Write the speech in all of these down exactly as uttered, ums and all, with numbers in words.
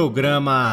Programa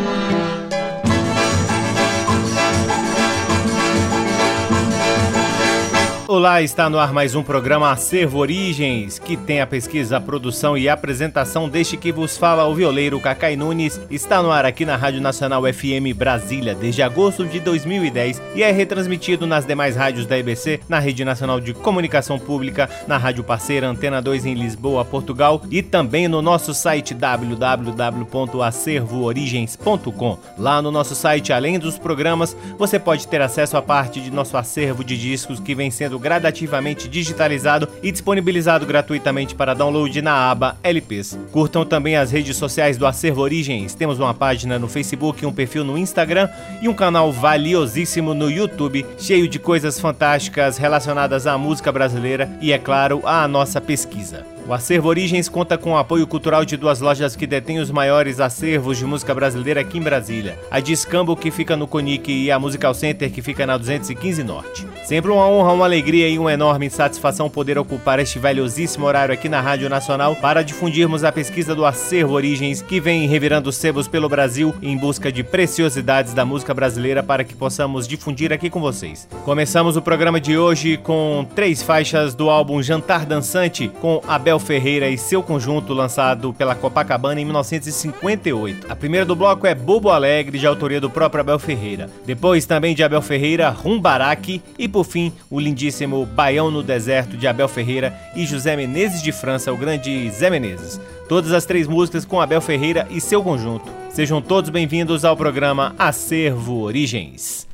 Olá, está no ar mais um programa Acervo Origens, que tem a pesquisa, a produção e a apresentação deste que vos fala o violeiro Cacai Nunes. Está no ar aqui na Rádio Nacional F M Brasília desde agosto de dois mil e dez e é retransmitido nas demais rádios da E B C, na Rede Nacional de Comunicação Pública, na Rádio Parceira Antena dois em Lisboa, Portugal, e também no nosso site w w w ponto acervo origens ponto com. Lá no nosso site, além dos programas, você pode ter acesso a parte de nosso acervo de discos que vem sendo gradativamente digitalizado e disponibilizado gratuitamente para download na aba L Ps. Curtam também as redes sociais do Acervo Origens. Temos uma página no Facebook, um perfil no Instagram e um canal valiosíssimo no YouTube, cheio de coisas fantásticas relacionadas à música brasileira e, é claro, à nossa pesquisa. O Acervo Origens conta com o apoio cultural de duas lojas que detêm os maiores acervos de música brasileira aqui em Brasília. A Discambo, que fica no Conic, e a Musical Center, que fica na duzentos e quinze Norte. Sempre uma honra, uma alegria e uma enorme satisfação poder ocupar este valiosíssimo horário aqui na Rádio Nacional para difundirmos a pesquisa do Acervo Origens, que vem revirando sebos pelo Brasil em busca de preciosidades da música brasileira para que possamos difundir aqui com vocês. Começamos o programa de hoje com três faixas do álbum Jantar Dançante, com Abel Abel Ferreira e seu conjunto, lançado pela Copacabana em mil novecentos e cinquenta e oito. A primeira do bloco é Bobo Alegre, de autoria do próprio Abel Ferreira. Depois também de Abel Ferreira, Rumbaraque. E por fim, o lindíssimo Baião no Deserto, de Abel Ferreira e José Menezes de França, o grande Zé Menezes. Todas as três músicas com Abel Ferreira e seu conjunto. Sejam todos bem-vindos ao programa Acervo Origens.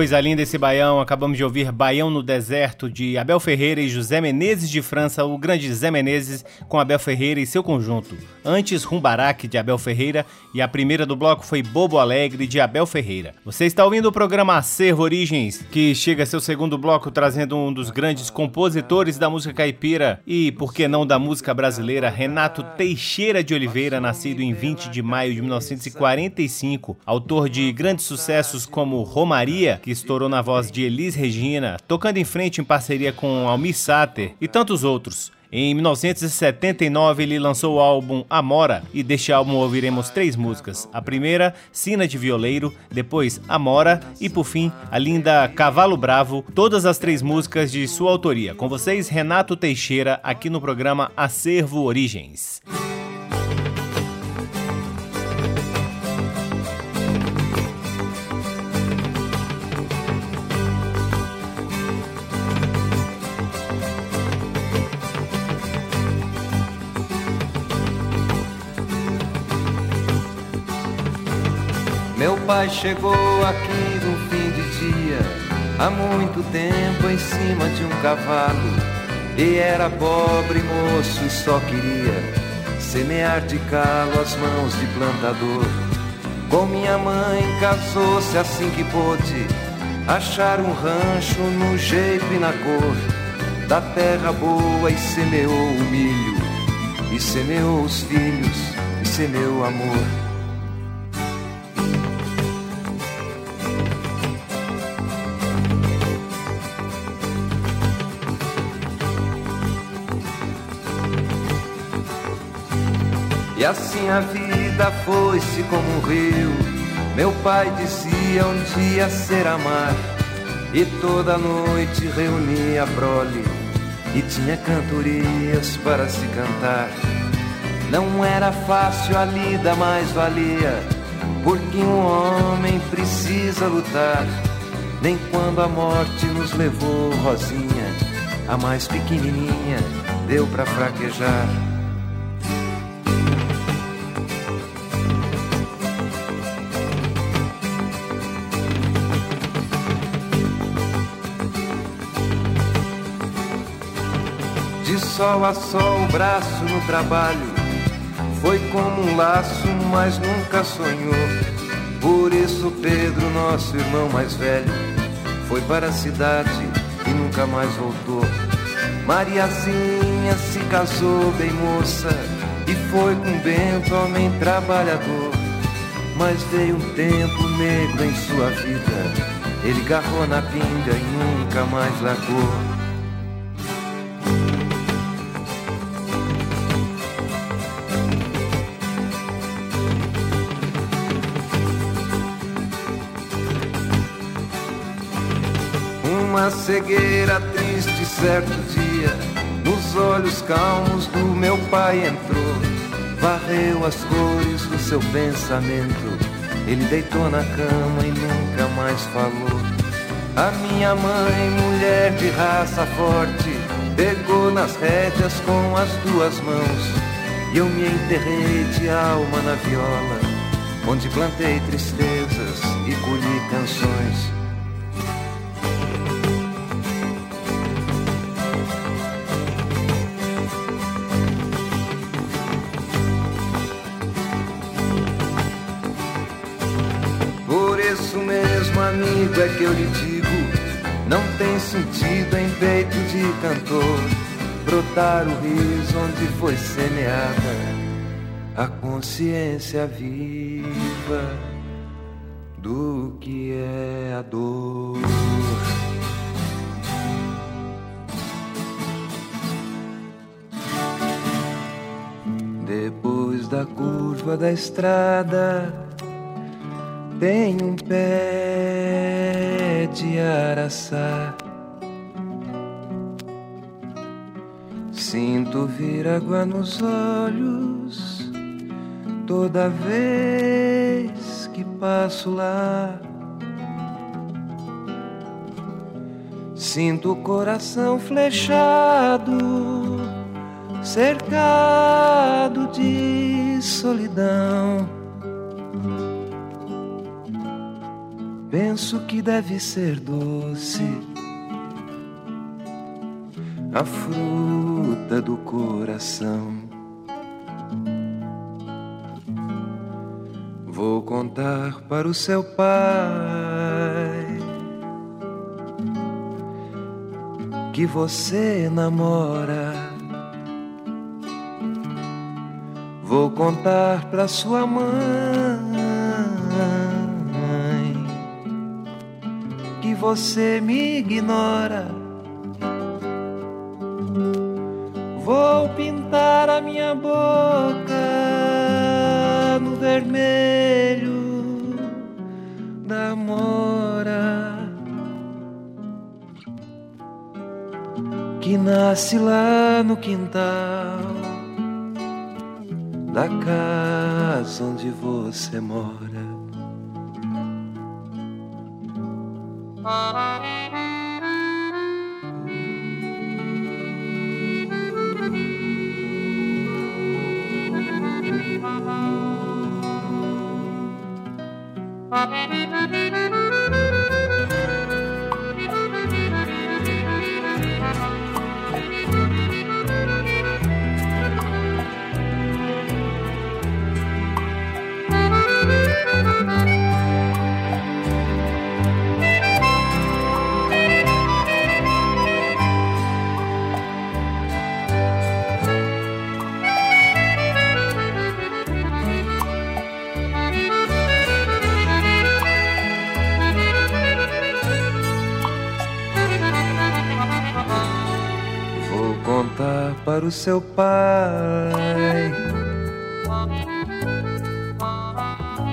coisa linda esse baião. Acabamos de ouvir Baião no Deserto, de Abel Ferreira e José Menezes de França, o grande Zé Menezes com Abel Ferreira e seu conjunto. Antes, Rumbaraque, de Abel Ferreira, e a primeira do bloco foi Bobo Alegre, de Abel Ferreira. Você está ouvindo o programa Acervo Origens, que chega a seu segundo bloco trazendo um dos grandes compositores da música caipira e, por que não, da música brasileira, Renato Teixeira de Oliveira, nascido em vinte de maio de mil novecentos e quarenta e cinco, autor de grandes sucessos como Romaria, que estourou na voz de Elis Regina, Tocando em Frente em parceria com Almir Sater e tantos outros. Em mil novecentos e setenta e nove, ele lançou o álbum Amora, e deste álbum ouviremos três músicas. A primeira, Sina de Violeiro, depois Amora e, por fim, a linda Cavalo Bravo, todas as três músicas de sua autoria. Com vocês, Renato Teixeira, aqui no programa Acervo Origens. Meu pai chegou aqui no fim de dia, há muito tempo em cima de um cavalo. E era pobre moço e só queria semear de calo as mãos de plantador. Com minha mãe casou-se assim que pôde, achar um rancho no jeito e na cor da terra boa, e semeou o milho, e semeou os filhos, e semeou o amor. E assim a vida foi-se como um rio. Meu pai dizia um dia será mar, e toda noite reunia a prole, e tinha cantorias para se cantar. Não era fácil a lida, mas valia, porque um homem precisa lutar. Nem quando a morte nos levou Rosinha, a mais pequenininha, deu pra fraquejar. Sol a sol, o braço no trabalho, foi como um laço, mas nunca sonhou. Por isso Pedro, nosso irmão mais velho, foi para a cidade e nunca mais voltou. Mariazinha se casou bem moça, e foi com Bento, homem trabalhador. Mas veio um tempo negro em sua vida, ele garrou na pinga e nunca mais largou. Uma cegueira triste certo dia, nos olhos calmos do meu pai entrou, varreu as cores do seu pensamento, ele deitou na cama e nunca mais falou. A minha mãe, mulher de raça forte, pegou nas rédeas com as duas mãos, e eu me enterrei de alma na viola, onde plantei tristezas e colhi canções. Amigo, é que eu lhe digo, não tem sentido em peito de cantor brotar o riso onde foi semeada a consciência viva do que é a dor. Depois da curva da estrada tem um pé de araçá, sinto vir água nos olhos toda vez que passo lá. Sinto o coração flechado, cercado de solidão. Penso que deve ser doce a fruta do coração. Vou contar para o seu pai que você namora. Vou contar para sua mãe que você me ignora. Vou pintar a minha boca no vermelho da Amora que nasce lá no quintal da casa onde você mora. Para o seu pai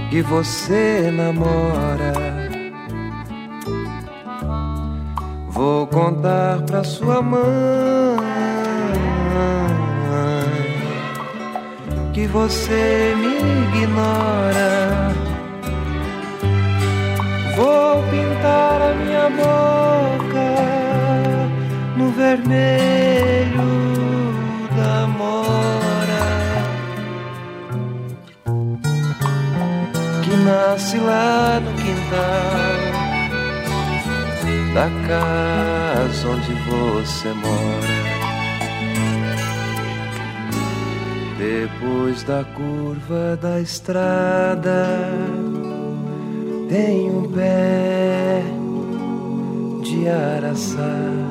que você namora. Vou contar pra sua mãe que você me ignora. Vou pintar a minha boca no vermelho nasce lá no quintal da casa onde você mora. Depois da curva da estrada tem um pé de araçá.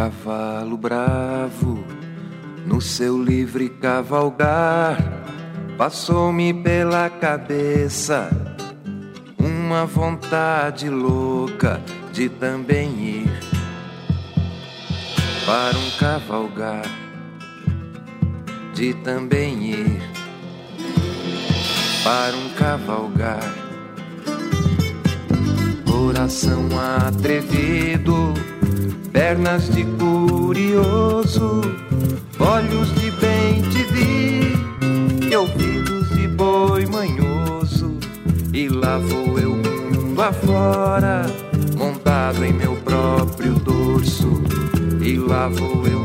Cavalo bravo, no seu livre cavalgar, passou-me pela cabeça uma vontade louca de também ir para um cavalgar, de também ir para um cavalgar. Coração atrevido, pernas de curioso, olhos de bem te vi, e ouvidos de boi manhoso. E lá vou eu mundo afora, montado em meu próprio dorso. E lá vou eu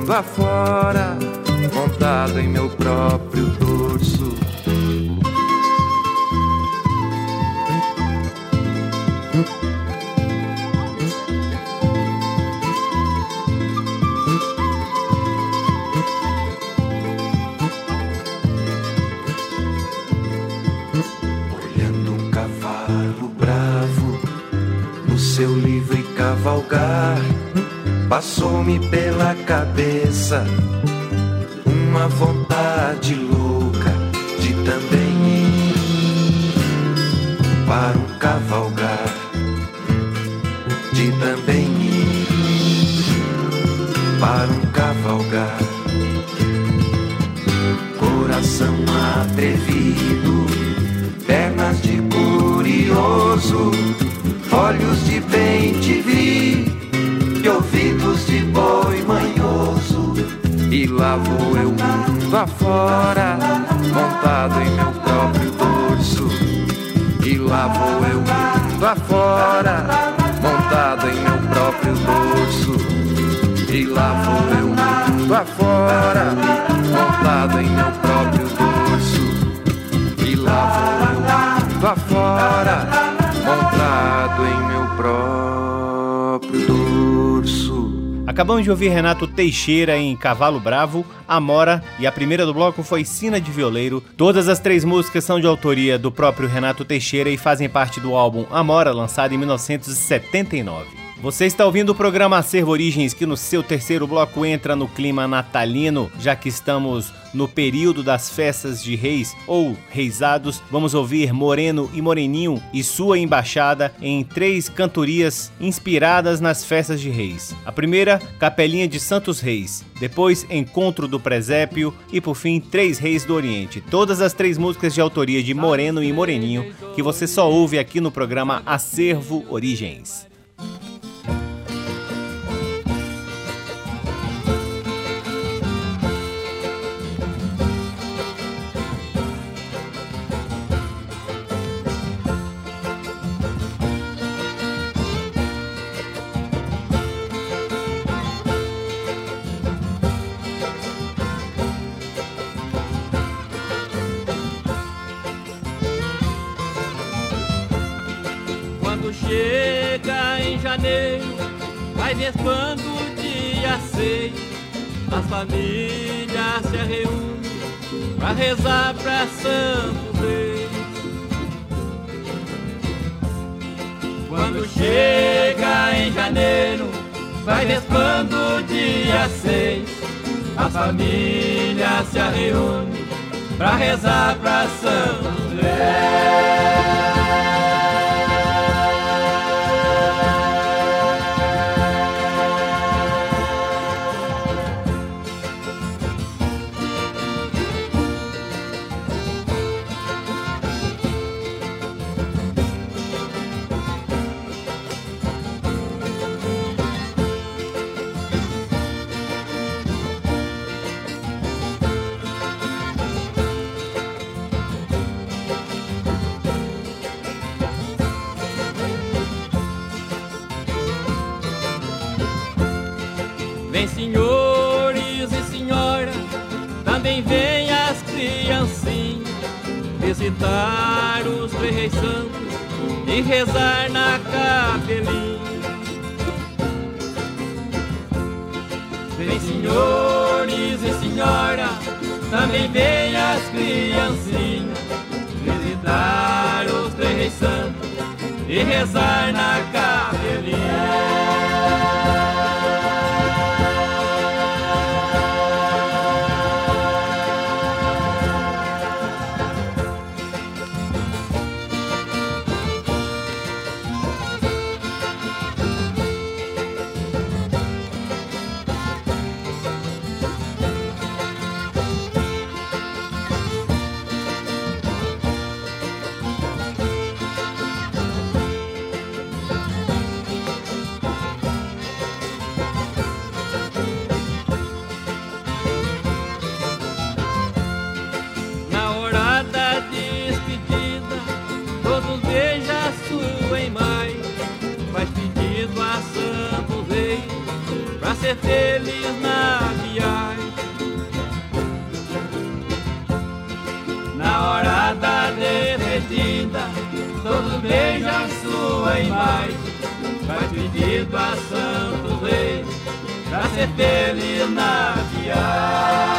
mundo afora, montado em meu próprio dorso. Passou-me pela cabeça uma vontade louca de também ir para um cavalgar, de também ir para um cavalgar. coração atrevido, pernas de curioso, olhos de bem te vi, e ouvidos de boi manhoso. E lá vou eu mundo afora, montado em meu próprio bolso. E lá vou eu mundo afora, montado em meu próprio bolso. E lá vou eu mundo afora, montado em meu próprio bolso. E lá vou eu mundo afora, montado em meu próprio dorso. Acabamos de ouvir Renato Teixeira em Cavalo Bravo, Amora, e a primeira do bloco foi Sina de Violeiro. Todas as três músicas são de autoria do próprio Renato Teixeira e fazem parte do álbum Amora, lançado em mil novecentos e setenta e nove. Você está ouvindo o programa Acervo Origens, que no seu terceiro bloco entra no clima natalino, já que estamos no período das festas de reis ou reisados. Vamos ouvir Moreno e Moreninho e sua embaixada em três cantorias inspiradas nas festas de reis. A primeira, Capelinha de Santos Reis, depois Encontro do Presépio e por fim Três Reis do Oriente. Todas as três músicas de autoria de Moreno e Moreninho, que você só ouve aqui no programa Acervo Origens. Chega em janeiro, vai vespando o dia seis. As famílias se reúnem pra rezar pra Santo Reis. Quando chega em janeiro, vai vespando o dia seis. As famílias se reúnem pra rezar pra Santo Reis. Vem senhores e senhoras, também vem as criancinhas visitar os Três Reis Santos e rezar na capelinha. Vem senhores e senhoras, também vem as criancinhas visitar os Três Reis Santos e rezar na capelinha. Ser feliz na viagem. Na hora da despedida, todos beijam sua imagem. Faz pedido a Santo Rei pra ser feliz na viagem.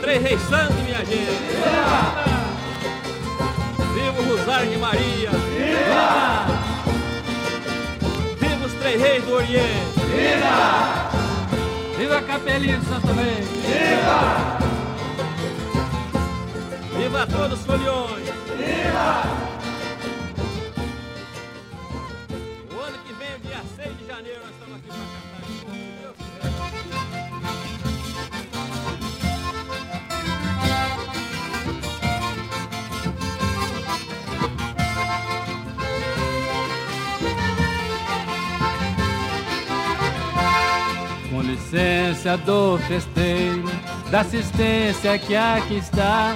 Três Reis Santos, minha gente! Viva! Viva o Rosário de Maria! Viva! Viva os Três Reis do Oriente! Viva! Viva a Capelinha de Santos Reis! Viva! Viva todos os foliões! Viva! O ano que vem, dia seis de janeiro, nós estamos aqui para cantar. Com licença do festeiro, da assistência que aqui está,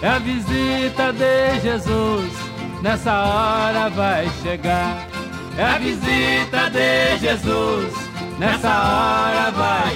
é a visita de Jesus, nessa hora vai chegar. É a visita de Jesus, nessa hora vai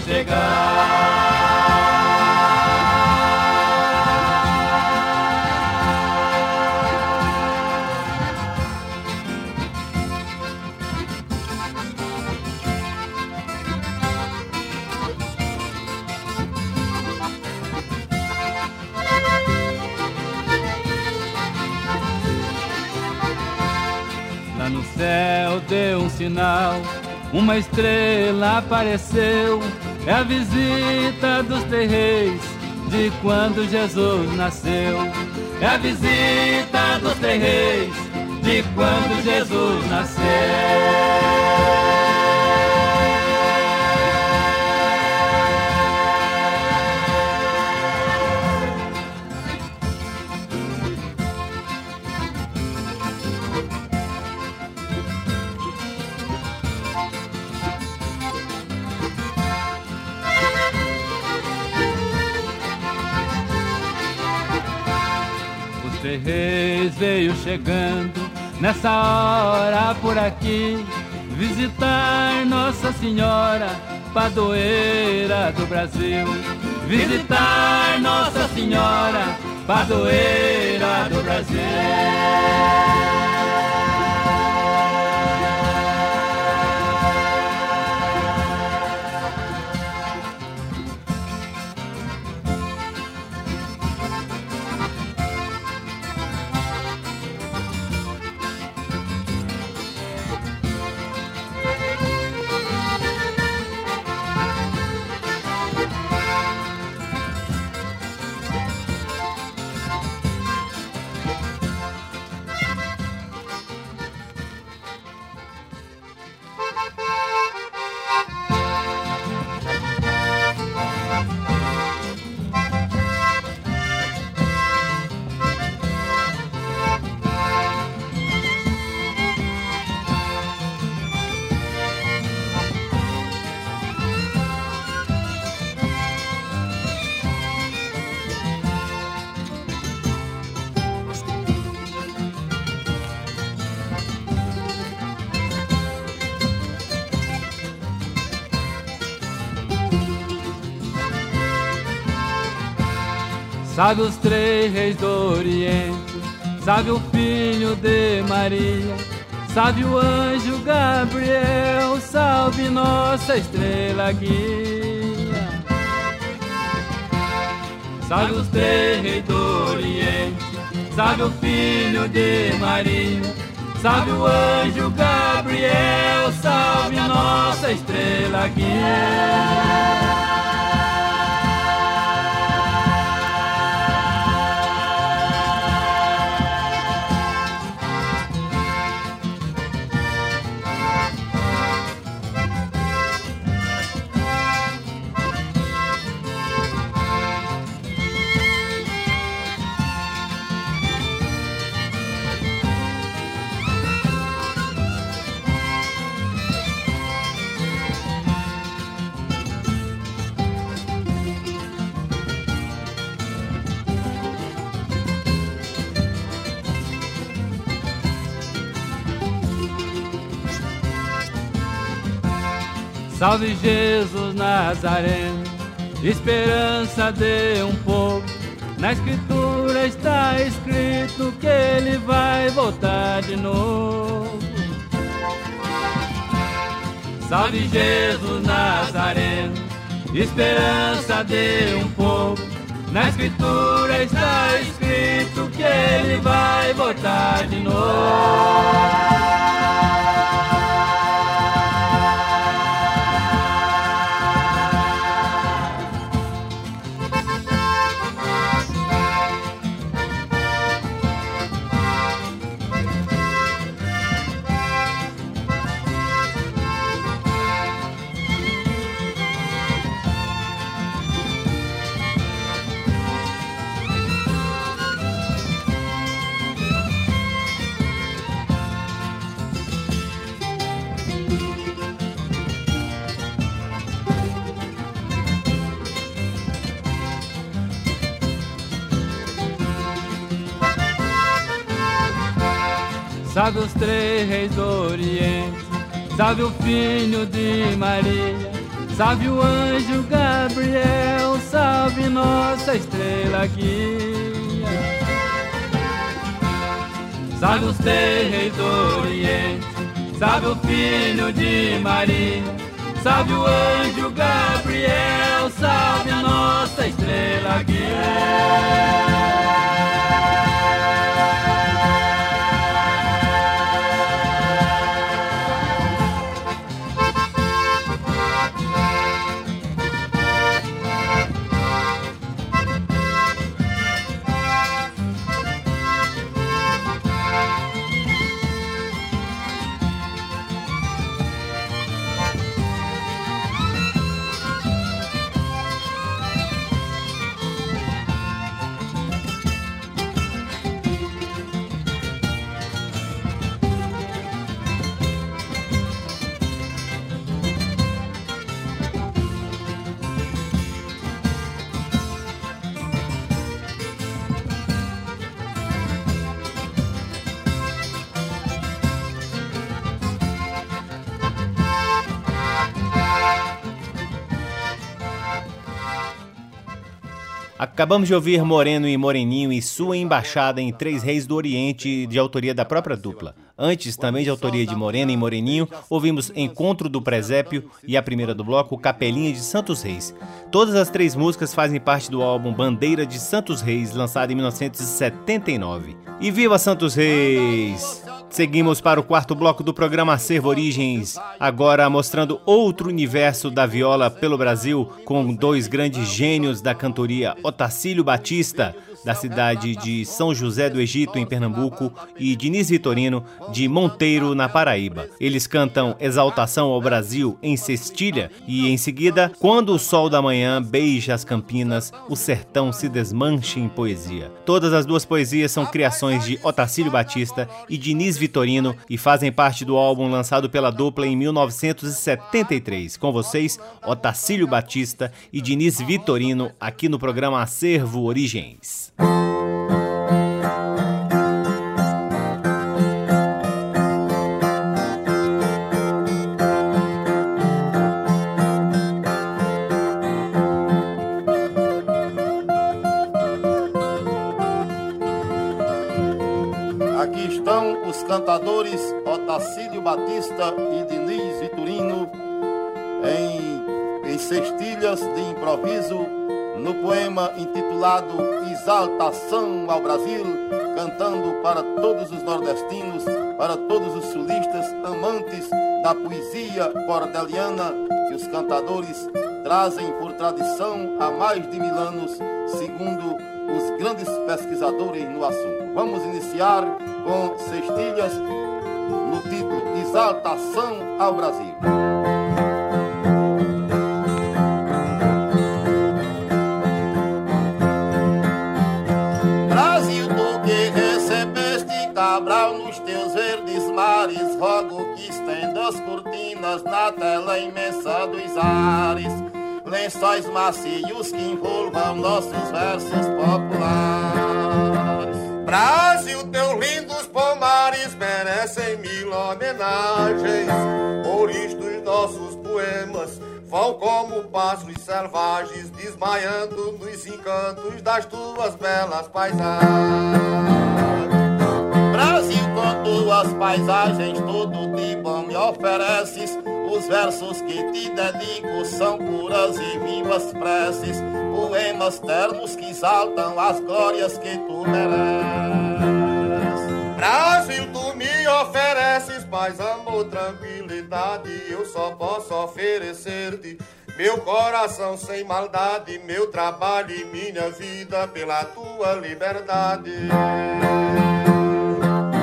deu um sinal, uma estrela apareceu, é a visita dos três reis de quando Jesus nasceu. É a visita dos três reis de quando Jesus nasceu. Três reis veio chegando nessa hora por aqui, visitar Nossa Senhora Padroeira do Brasil. Visitar Nossa Senhora Padroeira do Brasil. Sabe os três reis do Oriente, sabe o filho de Maria, sabe o anjo Gabriel, salve nossa estrela guia. Sabe os três reis do Oriente, sabe o filho de Maria, sabe o anjo Gabriel, salve nossa estrela guia. Salve Jesus Nazareno, esperança de um povo. Na Escritura está escrito que Ele vai voltar de novo. Salve Jesus Nazareno, esperança de um povo. Na Escritura está escrito que Ele vai voltar de novo. sabe os três reis do Oriente, sabe o filho de Maria, sabe o anjo Gabriel, sabe nossa estrela guia. Sabe os três reis do Oriente, sabe o filho de Maria, sabe o anjo Gabriel, sabe a nossa estrela guia. Acabamos de ouvir Moreno e Moreninho e sua embaixada em Três Reis do Oriente, de autoria da própria dupla. Antes, também de autoria de Moreno e Moreninho, ouvimos Encontro do Presépio e a primeira do bloco, Capelinha de Santos Reis. Todas as três músicas fazem parte do álbum Bandeira de Santos Reis, lançado em mil novecentos e setenta e nove. E viva Santos Reis! Seguimos para o quarto bloco do programa Acervo Origens, agora mostrando outro universo da viola pelo Brasil, com dois grandes gênios da cantoria, Otacílio Batista, da cidade de São José do Egito, em Pernambuco, e Diniz Vitorino, de Monteiro, na Paraíba. Eles cantam Exaltação ao Brasil em Sextilha e, em seguida, Quando o Sol da Manhã Beija as Campinas, o Sertão se Desmancha em Poesia. Todas as duas poesias são criações de Otacílio Batista e Diniz Vitorino e fazem parte do álbum lançado pela dupla em mil novecentos e setenta e três. Com vocês, Otacílio Batista e Diniz Vitorino, aqui no programa Acervo Origens. Cantadores Otacílio Batista e Diniz Vitorino em, em sextilhas de improviso no poema intitulado Exaltação ao Brasil, cantando para todos os nordestinos, para todos os sulistas amantes da poesia cordeliana que os cantadores trazem por tradição há mais de mil anos, segundo os grandes pesquisadores no assunto. Vamos iniciar com sextilhas no título Exaltação ao Brasil. Brasil, tu que recebeste Cabral nos teus verdes mares, rogo que estendas cortinas na tela imensa dos ares, lençóis macios que envolvam nossos versos populares. Brasil, teus lindos pomares merecem mil homenagens, por isto os nossos poemas vão como pássaros selvagens, desmaiando nos encantos das tuas belas paisagens. Brasil, com tuas paisagens tudo de bom me ofereces, os versos que te dedico são puras e vivas preces, poemas ternos que exaltam as glórias que tu mereces. Brasil, tu me ofereces paz, amor, tranquilidade, eu só posso oferecer-te meu coração sem maldade, meu trabalho e minha vida pela tua liberdade.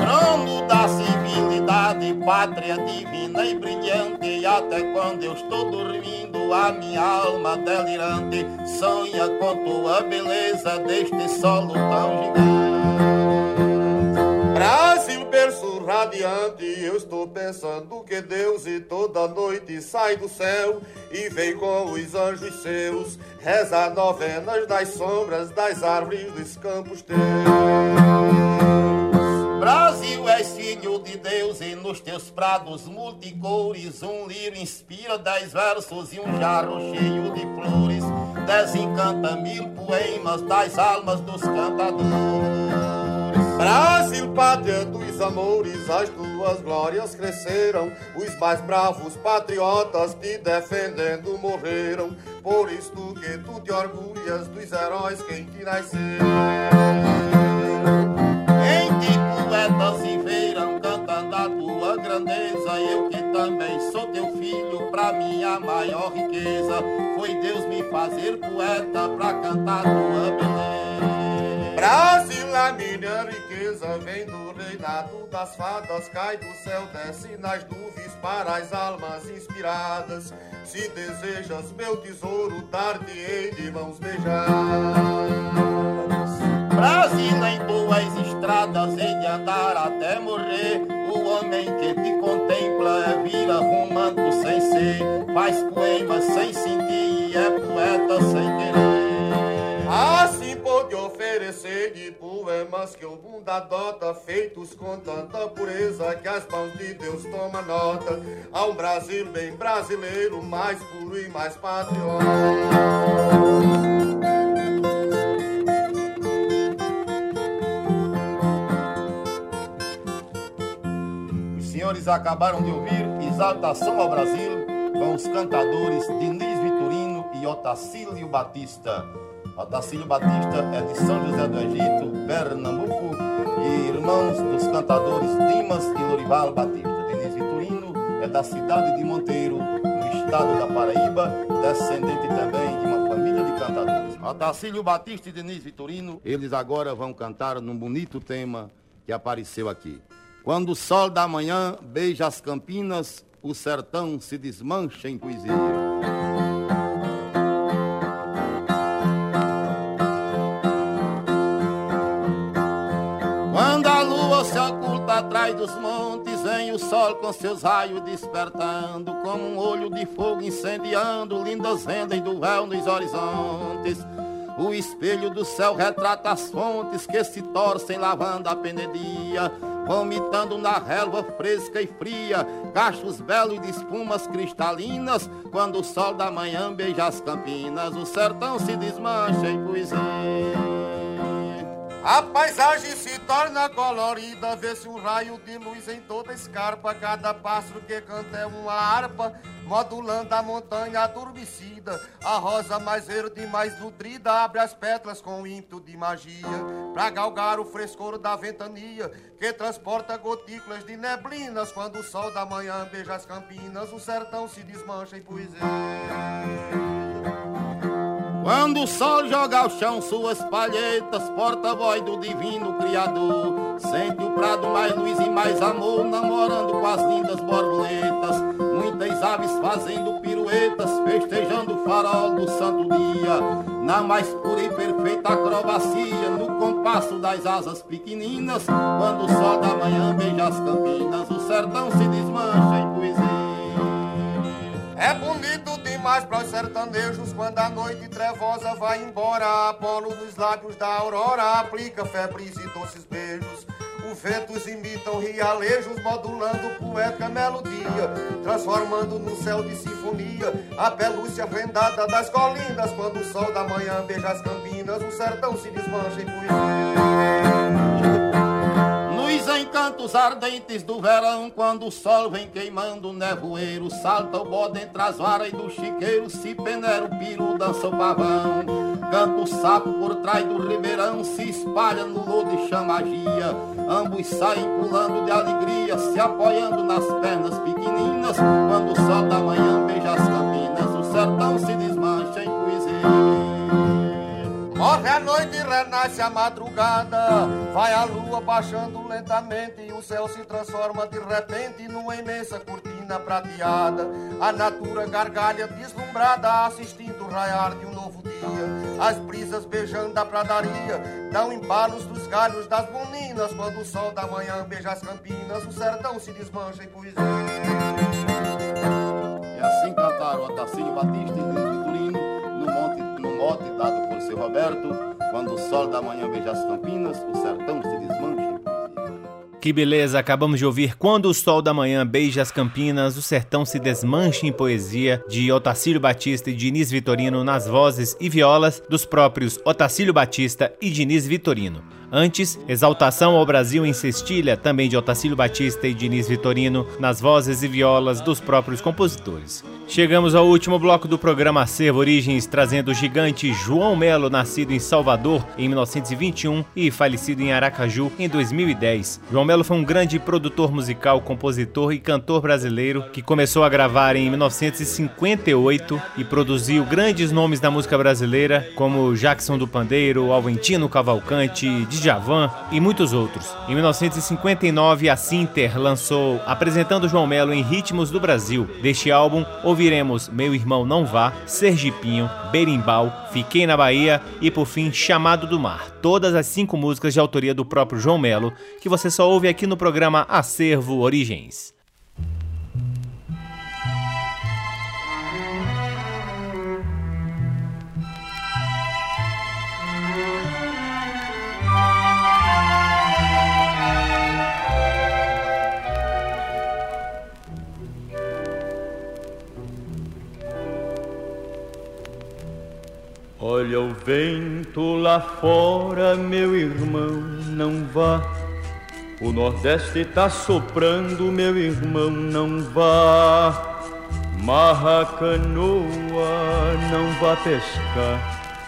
Trono da civilidade, pátria divina e brilhante, até quando eu estou dormindo, a minha alma delirante sonha com tua beleza deste solo tão gigante. Brasil, berço radiante, eu estou pensando que Deus e toda noite sai do céu e vem com os anjos seus, reza novenas das sombras, das árvores, dos campos teus. Brasil, és Filho de Deus, e nos teus prados multicores um livro inspira dez versos e um jarro cheio de flores desencanta mil poemas das almas dos cantadores. Brasil, pátria dos amores, as tuas glórias cresceram, os mais bravos patriotas te defendendo morreram, por isto que tu te orgulhas dos heróis que em ti nasceram. Em ti poetas se veiram cantando a tua grandeza, eu que também sou teu filho, pra minha maior riqueza foi Deus me fazer poeta pra cantar tua beleza. Brasil, a minha riqueza vem do reinado das fadas, cai do céu, desce nas nuvens para as almas inspiradas. Se desejas meu tesouro, dar-te-ei de mãos beijadas. Brasil, em tuas estradas hei de andar até morrer, o homem que te contempla é vira romântico sem ser, faz poemas sem sentir e é poeta sem querer. Assim pode oferecer de poemas que o mundo adota, feitos com tanta pureza que as mãos de Deus toma nota, a um Brasil bem brasileiro, mais puro e mais patriota. Acabaram de ouvir Exaltação ao Brasil com os cantadores Diniz Vitorino e Otacílio Batista. Otacílio Batista é de São José do Egito, Pernambuco, e irmãos dos cantadores Dimas e Lorival Batista. Diniz Vitorino é da cidade de Monteiro, no estado da Paraíba, descendente também de uma família de cantadores. Otacílio Batista e Diniz Vitorino, eles agora vão cantar num bonito tema que apareceu aqui. Quando o sol da manhã beija as campinas, o sertão se desmancha em poesia. Quando a lua se oculta atrás dos montes, vem o sol com seus raios despertando, como um olho de fogo incendiando lindas rendas do véu nos horizontes. O espelho do céu retrata as fontes que se torcem lavando a penedia, vomitando na relva fresca e fria cachos belos de espumas cristalinas. Quando o sol da manhã beija as campinas, o sertão se desmancha em poesia. A paisagem se torna colorida, vê-se um raio de luz em toda a escarpa, cada pássaro que canta é uma harpa, modulando a montanha adormecida. A rosa mais verde e mais nutrida abre as pétalas com ímpeto de magia, pra galgar o frescor da ventania, que transporta gotículas de neblinas. Quando o sol da manhã beija as campinas, o sertão se desmancha em poesia. Quando o sol joga ao chão suas palhetas, porta-voz do divino Criador, sente o prado mais luz e mais amor, namorando com as lindas borboletas. Muitas aves fazendo piruetas, festejando o farol do santo dia, na mais pura e perfeita acrobacia, no compasso das asas pequeninas. Quando o sol da manhã beija as campinas, o sertão se desmancha em poesia. É bonito demais para os sertanejos quando a noite trevosa vai embora. Apolo nos lábios da aurora aplica febres e doces beijos. Os ventos imitam rialejos, modulando poeta melodia, transformando num céu de sinfonia a pelúcia rendada das colinas. Quando o sol da manhã beija as campinas, o sertão se desmancha em poesia. Encantos ardentes do verão, quando o sol vem queimando o nevoeiro, salta o bode entre as varas e do chiqueiro, se peneira o piru, dança o pavão, canta o sapo por trás do ribeirão, se espalha no lodo e chama a gia. Ambos saem pulando de alegria, se apoiando nas pernas pequeninas. Quando o sol da manhã beija as campinas, o sertão se desmancha em poesia. Morre a noite e renasce a madrugada, vai a lua baixando lentamente e o céu se transforma de repente numa imensa cortina prateada. A natura gargalha deslumbrada, assistindo o raiar de um novo dia. As brisas beijando a pradaria, dão embalos dos galhos das boninas. Quando o sol da manhã beija as campinas, o sertão se desmancha em poesia. E assim cantaram Otacílio Batista e Diniz Vitorino no monte mote dado por seu Roberto. Quando o sol da manhã beija as campinas, o sertão se desmancha. Que beleza, acabamos de ouvir Quando o Sol da Manhã Beija as Campinas, o sertão se desmancha em poesia, de Otacílio Batista e Diniz Vitorino, nas vozes e violas dos próprios Otacílio Batista e Diniz Vitorino. Antes, Exaltação ao Brasil em Sextilha, também de Otacílio Batista e Diniz Vitorino, nas vozes e violas dos próprios compositores. Chegamos ao último bloco do programa Acervo Origens, trazendo o gigante João Mello, nascido em Salvador em mil novecentos e vinte e um e falecido em Aracaju em dois mil e dez. João Mello foi um grande produtor musical, compositor e cantor brasileiro que começou a gravar em mil novecentos e cinquenta e oito e produziu grandes nomes da música brasileira, como Jackson do Pandeiro, Alventino Cavalcante, Djavan e muitos outros. Em mil novecentos e cinquenta e nove, a Sinter lançou Apresentando João Mello em Ritmos do Brasil. Deste álbum, ouviremos Meu Irmão Não Vá, Sergipinho, Berimbau, Fiquei na Bahia e, por fim, Chamado do Mar. Todas as cinco músicas de autoria do próprio João Mello, que você só ouve Houve aqui no programa Acervo Origens. Olha o vento lá fora, meu irmão, não vá. O Nordeste tá soprando, meu irmão, não vá. Marra a canoa, não vá pescar.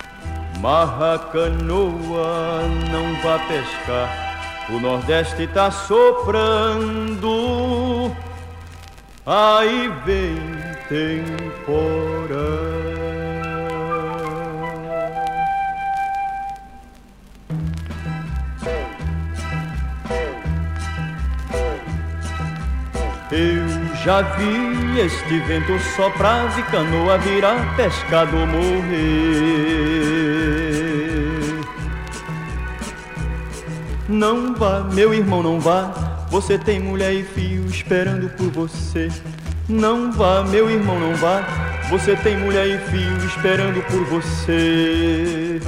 Marra a canoa, não vá pescar. O Nordeste tá soprando, aí vem temporada. Eu já vi este vento soprar, de canoa virar, pescado morrer. Não vá, meu irmão, não vá. Você tem mulher e filho esperando por você. Não vá, meu irmão, não vá. Você tem mulher e filho esperando por você.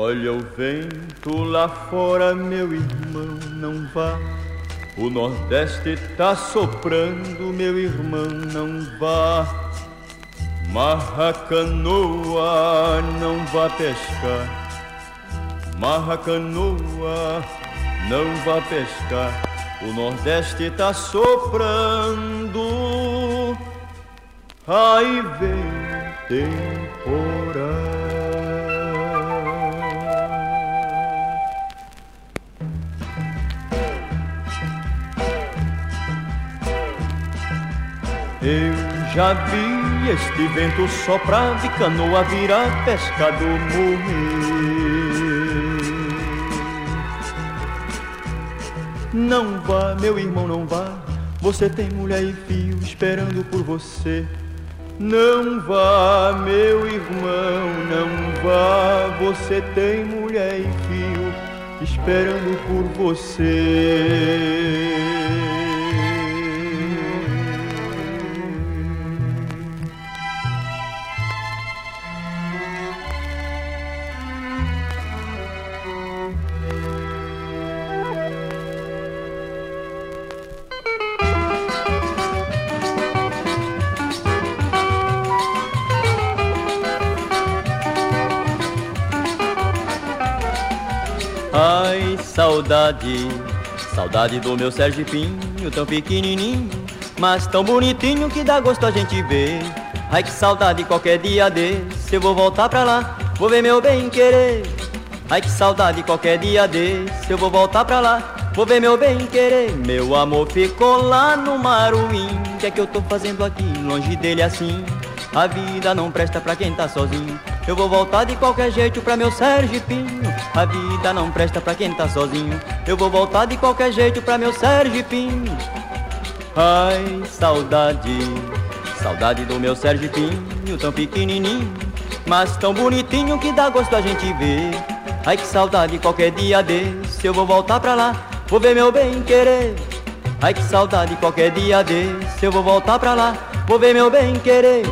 Olha o vento lá fora, meu irmão, não vá. O Nordeste tá soprando, meu irmão, não vá. Marra canoa, não vá pescar. Marra canoa, não vá pescar. O Nordeste tá soprando, aí vem temporada. Eu já vi este vento soprar, de canoa virar, pescado morrer. Não vá, meu irmão, não vá. Você tem mulher e filho esperando por você. Não vá, meu irmão, não vá. Você tem mulher e filho esperando por você. Saudade, saudade do meu Sergipinho, tão pequenininho, mas tão bonitinho que dá gosto a gente ver. Ai que saudade, qualquer dia desse eu vou voltar pra lá, vou ver meu bem querer. Ai que saudade, qualquer dia desse eu vou voltar pra lá, vou ver meu bem querer. Meu amor ficou lá no Maruim, o que é que eu tô fazendo aqui, longe dele assim? A vida não presta pra quem tá sozinho. Eu vou voltar de qualquer jeito pra meu Sergipinho. A vida não presta pra quem tá sozinho. Eu vou voltar de qualquer jeito pra meu Sergipinho. Ai, saudade, saudade do meu Sergipinho, tão pequenininho, mas tão bonitinho que dá gosto a gente ver. Ai que saudade, qualquer dia desse eu vou voltar pra lá, vou ver meu bem querer. Ai que saudade, qualquer dia desse eu vou voltar pra lá, vou ver meu bem querer.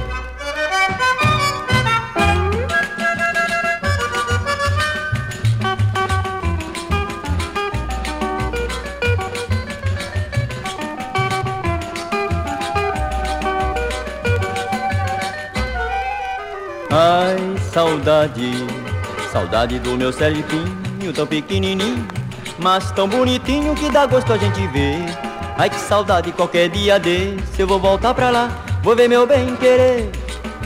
Ai, saudade, saudade do meu Sergipinho, tão pequenininho, mas tão bonitinho que dá gosto a gente ver. Ai, que saudade, qualquer dia desse eu vou voltar pra lá, vou ver meu bem querer.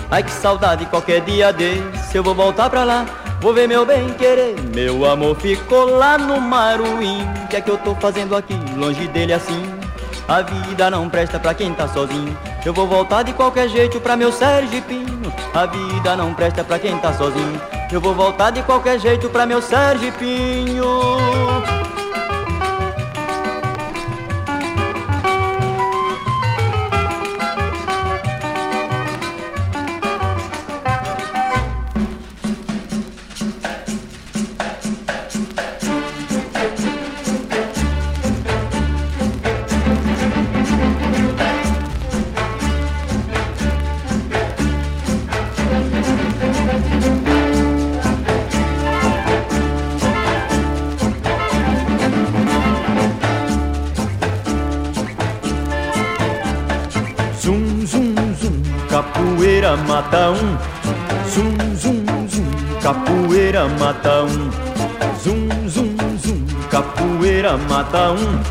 Ai, que saudade, qualquer dia desse eu vou voltar pra lá, vou ver meu bem querer. Meu amor ficou lá no Maruim, o que é que eu tô fazendo aqui, longe dele assim? A vida não presta pra quem tá sozinho, eu vou voltar de qualquer jeito pra meu Sergipinho. A vida não presta pra quem tá sozinho, eu vou voltar de qualquer jeito pra meu Sergipinho. Mata um, zum, zum, zum, capoeira mata um, zum, zum, zum, capoeira mata um,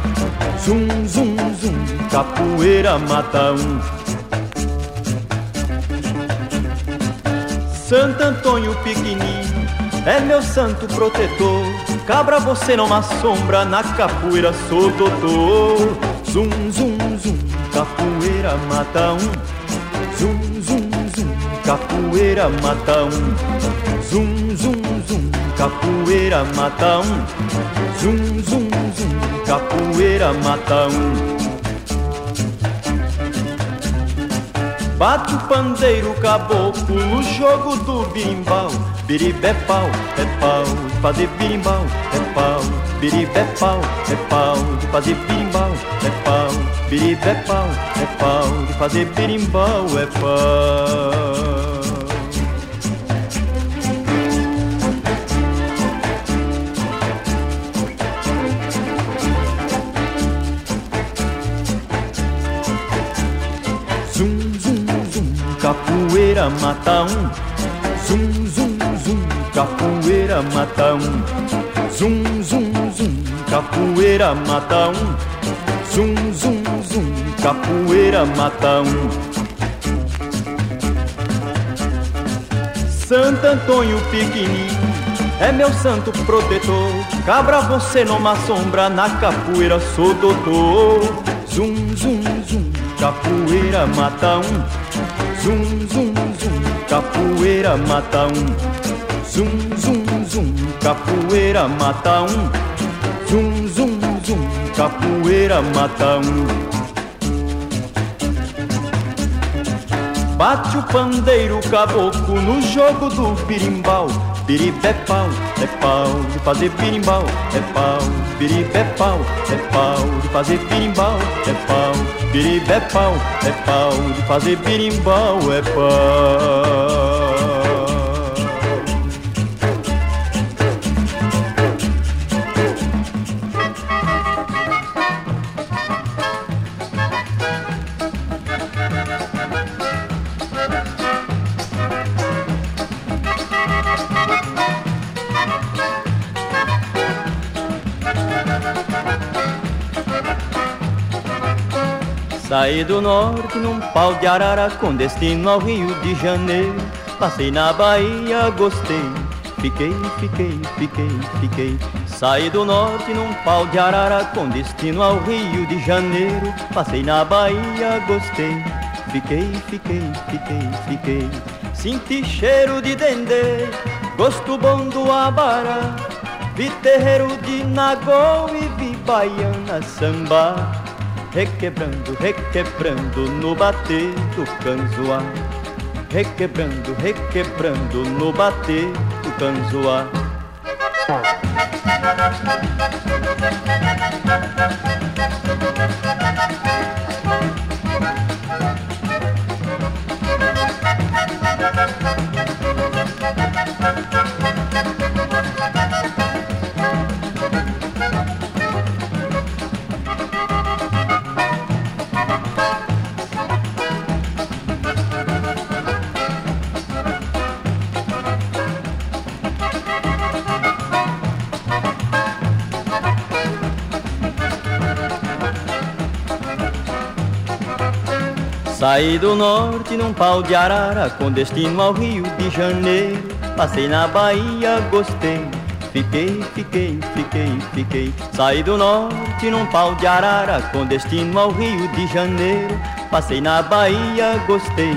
zum, zum, zum, capoeira mata um. Santo Antônio pequenininho é meu santo protetor, cabra você não assombra, na capoeira sou doutor. Zum, zum, zum, capoeira mata um, zum, zum, zum, capoeira mata um, zum, zum, zum, capoeira mata um, zum, zum, zum, capoeira mata um. Bate o pandeiro caboclo no jogo do berimbau, beriba é pau, é pau, de fazer berimbau, é pau, beriba é pau, é pau, de fazer berimbau, é pau, beriba é pau, é pau, de fazer berimbau, é pau. Capoeira mata um, zum, zum, zum, capoeira mata um, zum, zum, zum, capoeira mata um, zum, zum, zum, capoeira mata um. Santo Antônio pequenininho é meu santo protetor, cabra você não me assombra, na capoeira sou doutor. Zum, zum, zum, capoeira mata um, zum, zum, zum, capoeira mata um, zum, zum, zum, capoeira mata um, zum, zum, zum, capoeira mata um. Bate o pandeiro caboclo no jogo do berimbau, beriba é pau, é pau, de fazer berimbau, é pau, beriba é pau, é pau, de fazer berimbau, é pau, beriba é pau, é pau, de fazer berimbau, é pau. Saí do norte num pau de arara com destino ao Rio de Janeiro. Passei na Bahia, gostei, fiquei, fiquei, fiquei, fiquei. Saí do norte num pau de arara com destino ao Rio de Janeiro. Passei na Bahia, gostei, fiquei, fiquei, fiquei, fiquei. Senti cheiro de dendê, gosto bom do abará, vi terreiro de nagô e vi baiana sambar, requebrando, requebrando no bater do canzoar. requebrando, requebrando no bater do canzoá. Saí do norte num pau de arara, com destino ao Rio de Janeiro. Passei na Bahia, gostei, fiquei, fiquei, fiquei, fiquei. Saí do norte num pau de arara, com destino ao Rio de Janeiro. Passei na Bahia, gostei,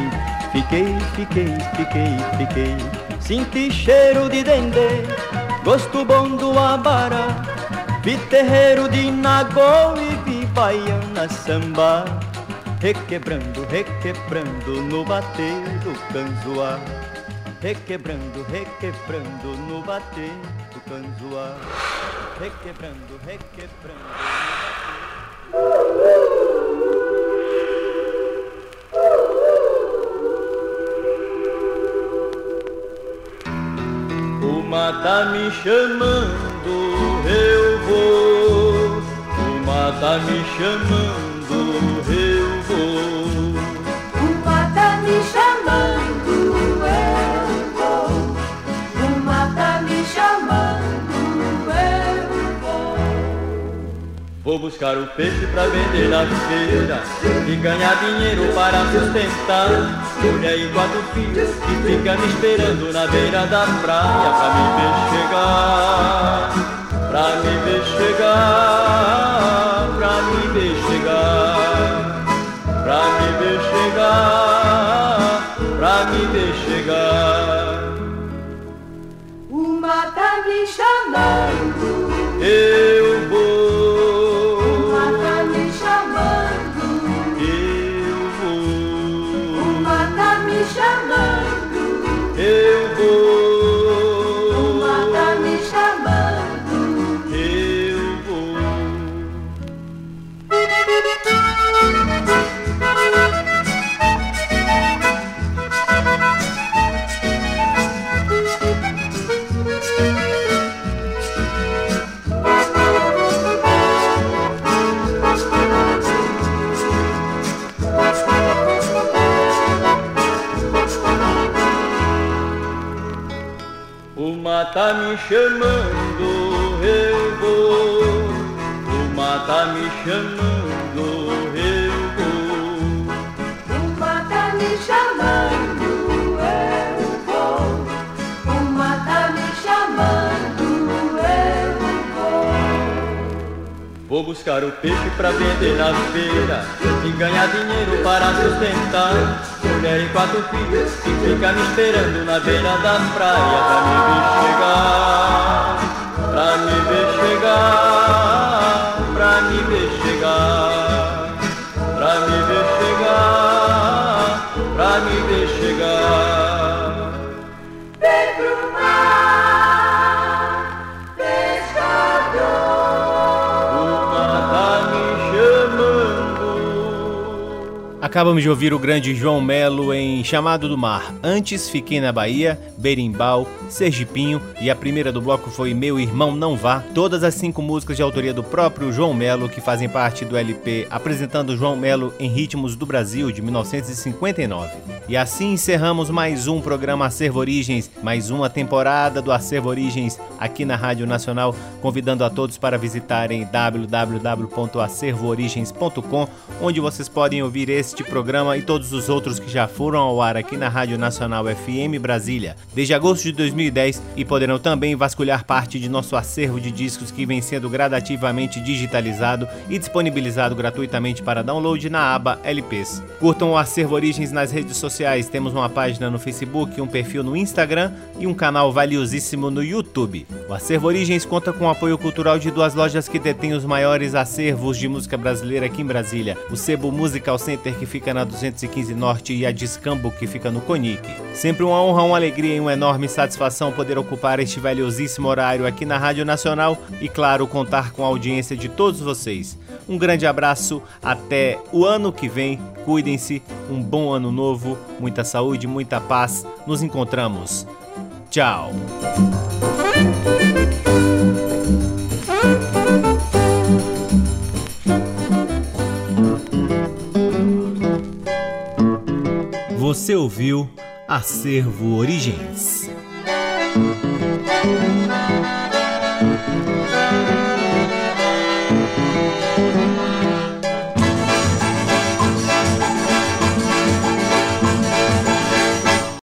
fiquei, fiquei, fiquei, fiquei. Senti cheiro de dendê, gosto bom do abará, vi terreiro de nagô e vi baiana sambar. Requebrando, requebrando no bater do canzoá. Requebrando, requebrando no bater do canzoá. Requebrando, requebrando no bater. Uma tá me chamando, eu vou. Uma tá me chamando, eu vou. Uma tá me chamando, eu vou. Uma tá me chamando, eu vou. Vou buscar o peixe pra vender na feira e ganhar dinheiro para sustentar mulher e quatro filhos que fica me esperando na beira da praia pra me ver chegar, pra me ver chegar, pra me ver chegar, pra me ver chegar, pra me ver chegar. Uma tá me chamando, eu vou. Uma tá me chamando, eu vou. Uma tá me chamando, eu vou. Uma tá me chamando, eu vou. Uma tá me chamando, eu vou. Uma tá me chamando, eu vou. Uma tá me chamando, eu vou. Uma tá me chamando, eu vou. Vou buscar o peixe pra vender na feira e ganhar dinheiro para sustentar mulher e quatro filhos que fica me esperando na beira da praia pra me ver chegar, pra me ver chegar, pra me ver chegar, pra me ver chegar, pra me ver chegar. Vem pro mar, pescador. Uma tá me chamando. Acabamos de ouvir o grande João Mello em Chamado do Mar. Antes, Fiquei na Bahia, Berimbau, Sergipinho, e a primeira do bloco foi Meu Irmão Não Vá. Todas as cinco músicas de autoria do próprio João Mello, que fazem parte do L P Apresentando João Mello em Ritmos do Brasil, de mil novecentos e cinquenta e nove. E assim encerramos mais um programa Acervo Origens, mais uma temporada do Acervo Origens aqui na Rádio Nacional, convidando a todos para visitarem w w w ponto acervo origens ponto com, onde vocês podem ouvir este programa e todos os outros que já foram ao ar aqui na Rádio Nacional F M Brasília, desde agosto de dois mil e dez, e poderão também vasculhar parte de nosso acervo de discos que vem sendo gradativamente digitalizado e disponibilizado gratuitamente para download na aba L Ps. Curtam o Acervo Origens nas redes sociais, temos uma página no Facebook, um perfil no Instagram e um canal valiosíssimo no YouTube. O Acervo Origens conta com o apoio cultural de duas lojas que detêm os maiores acervos de música brasileira aqui em Brasília. O Sebo Musical Center, que fica na duzentos e quinze Norte, e a Discambo, que fica no Conic. Sempre uma honra, uma alegria e uma enorme satisfação poder ocupar este valiosíssimo horário aqui na Rádio Nacional e, claro, contar com a audiência de todos vocês. Um grande abraço, até o ano que vem, cuidem-se, um bom ano novo, muita saúde, muita paz, nos encontramos. Tchau! Você ouviu Acervo Origens. Thank you.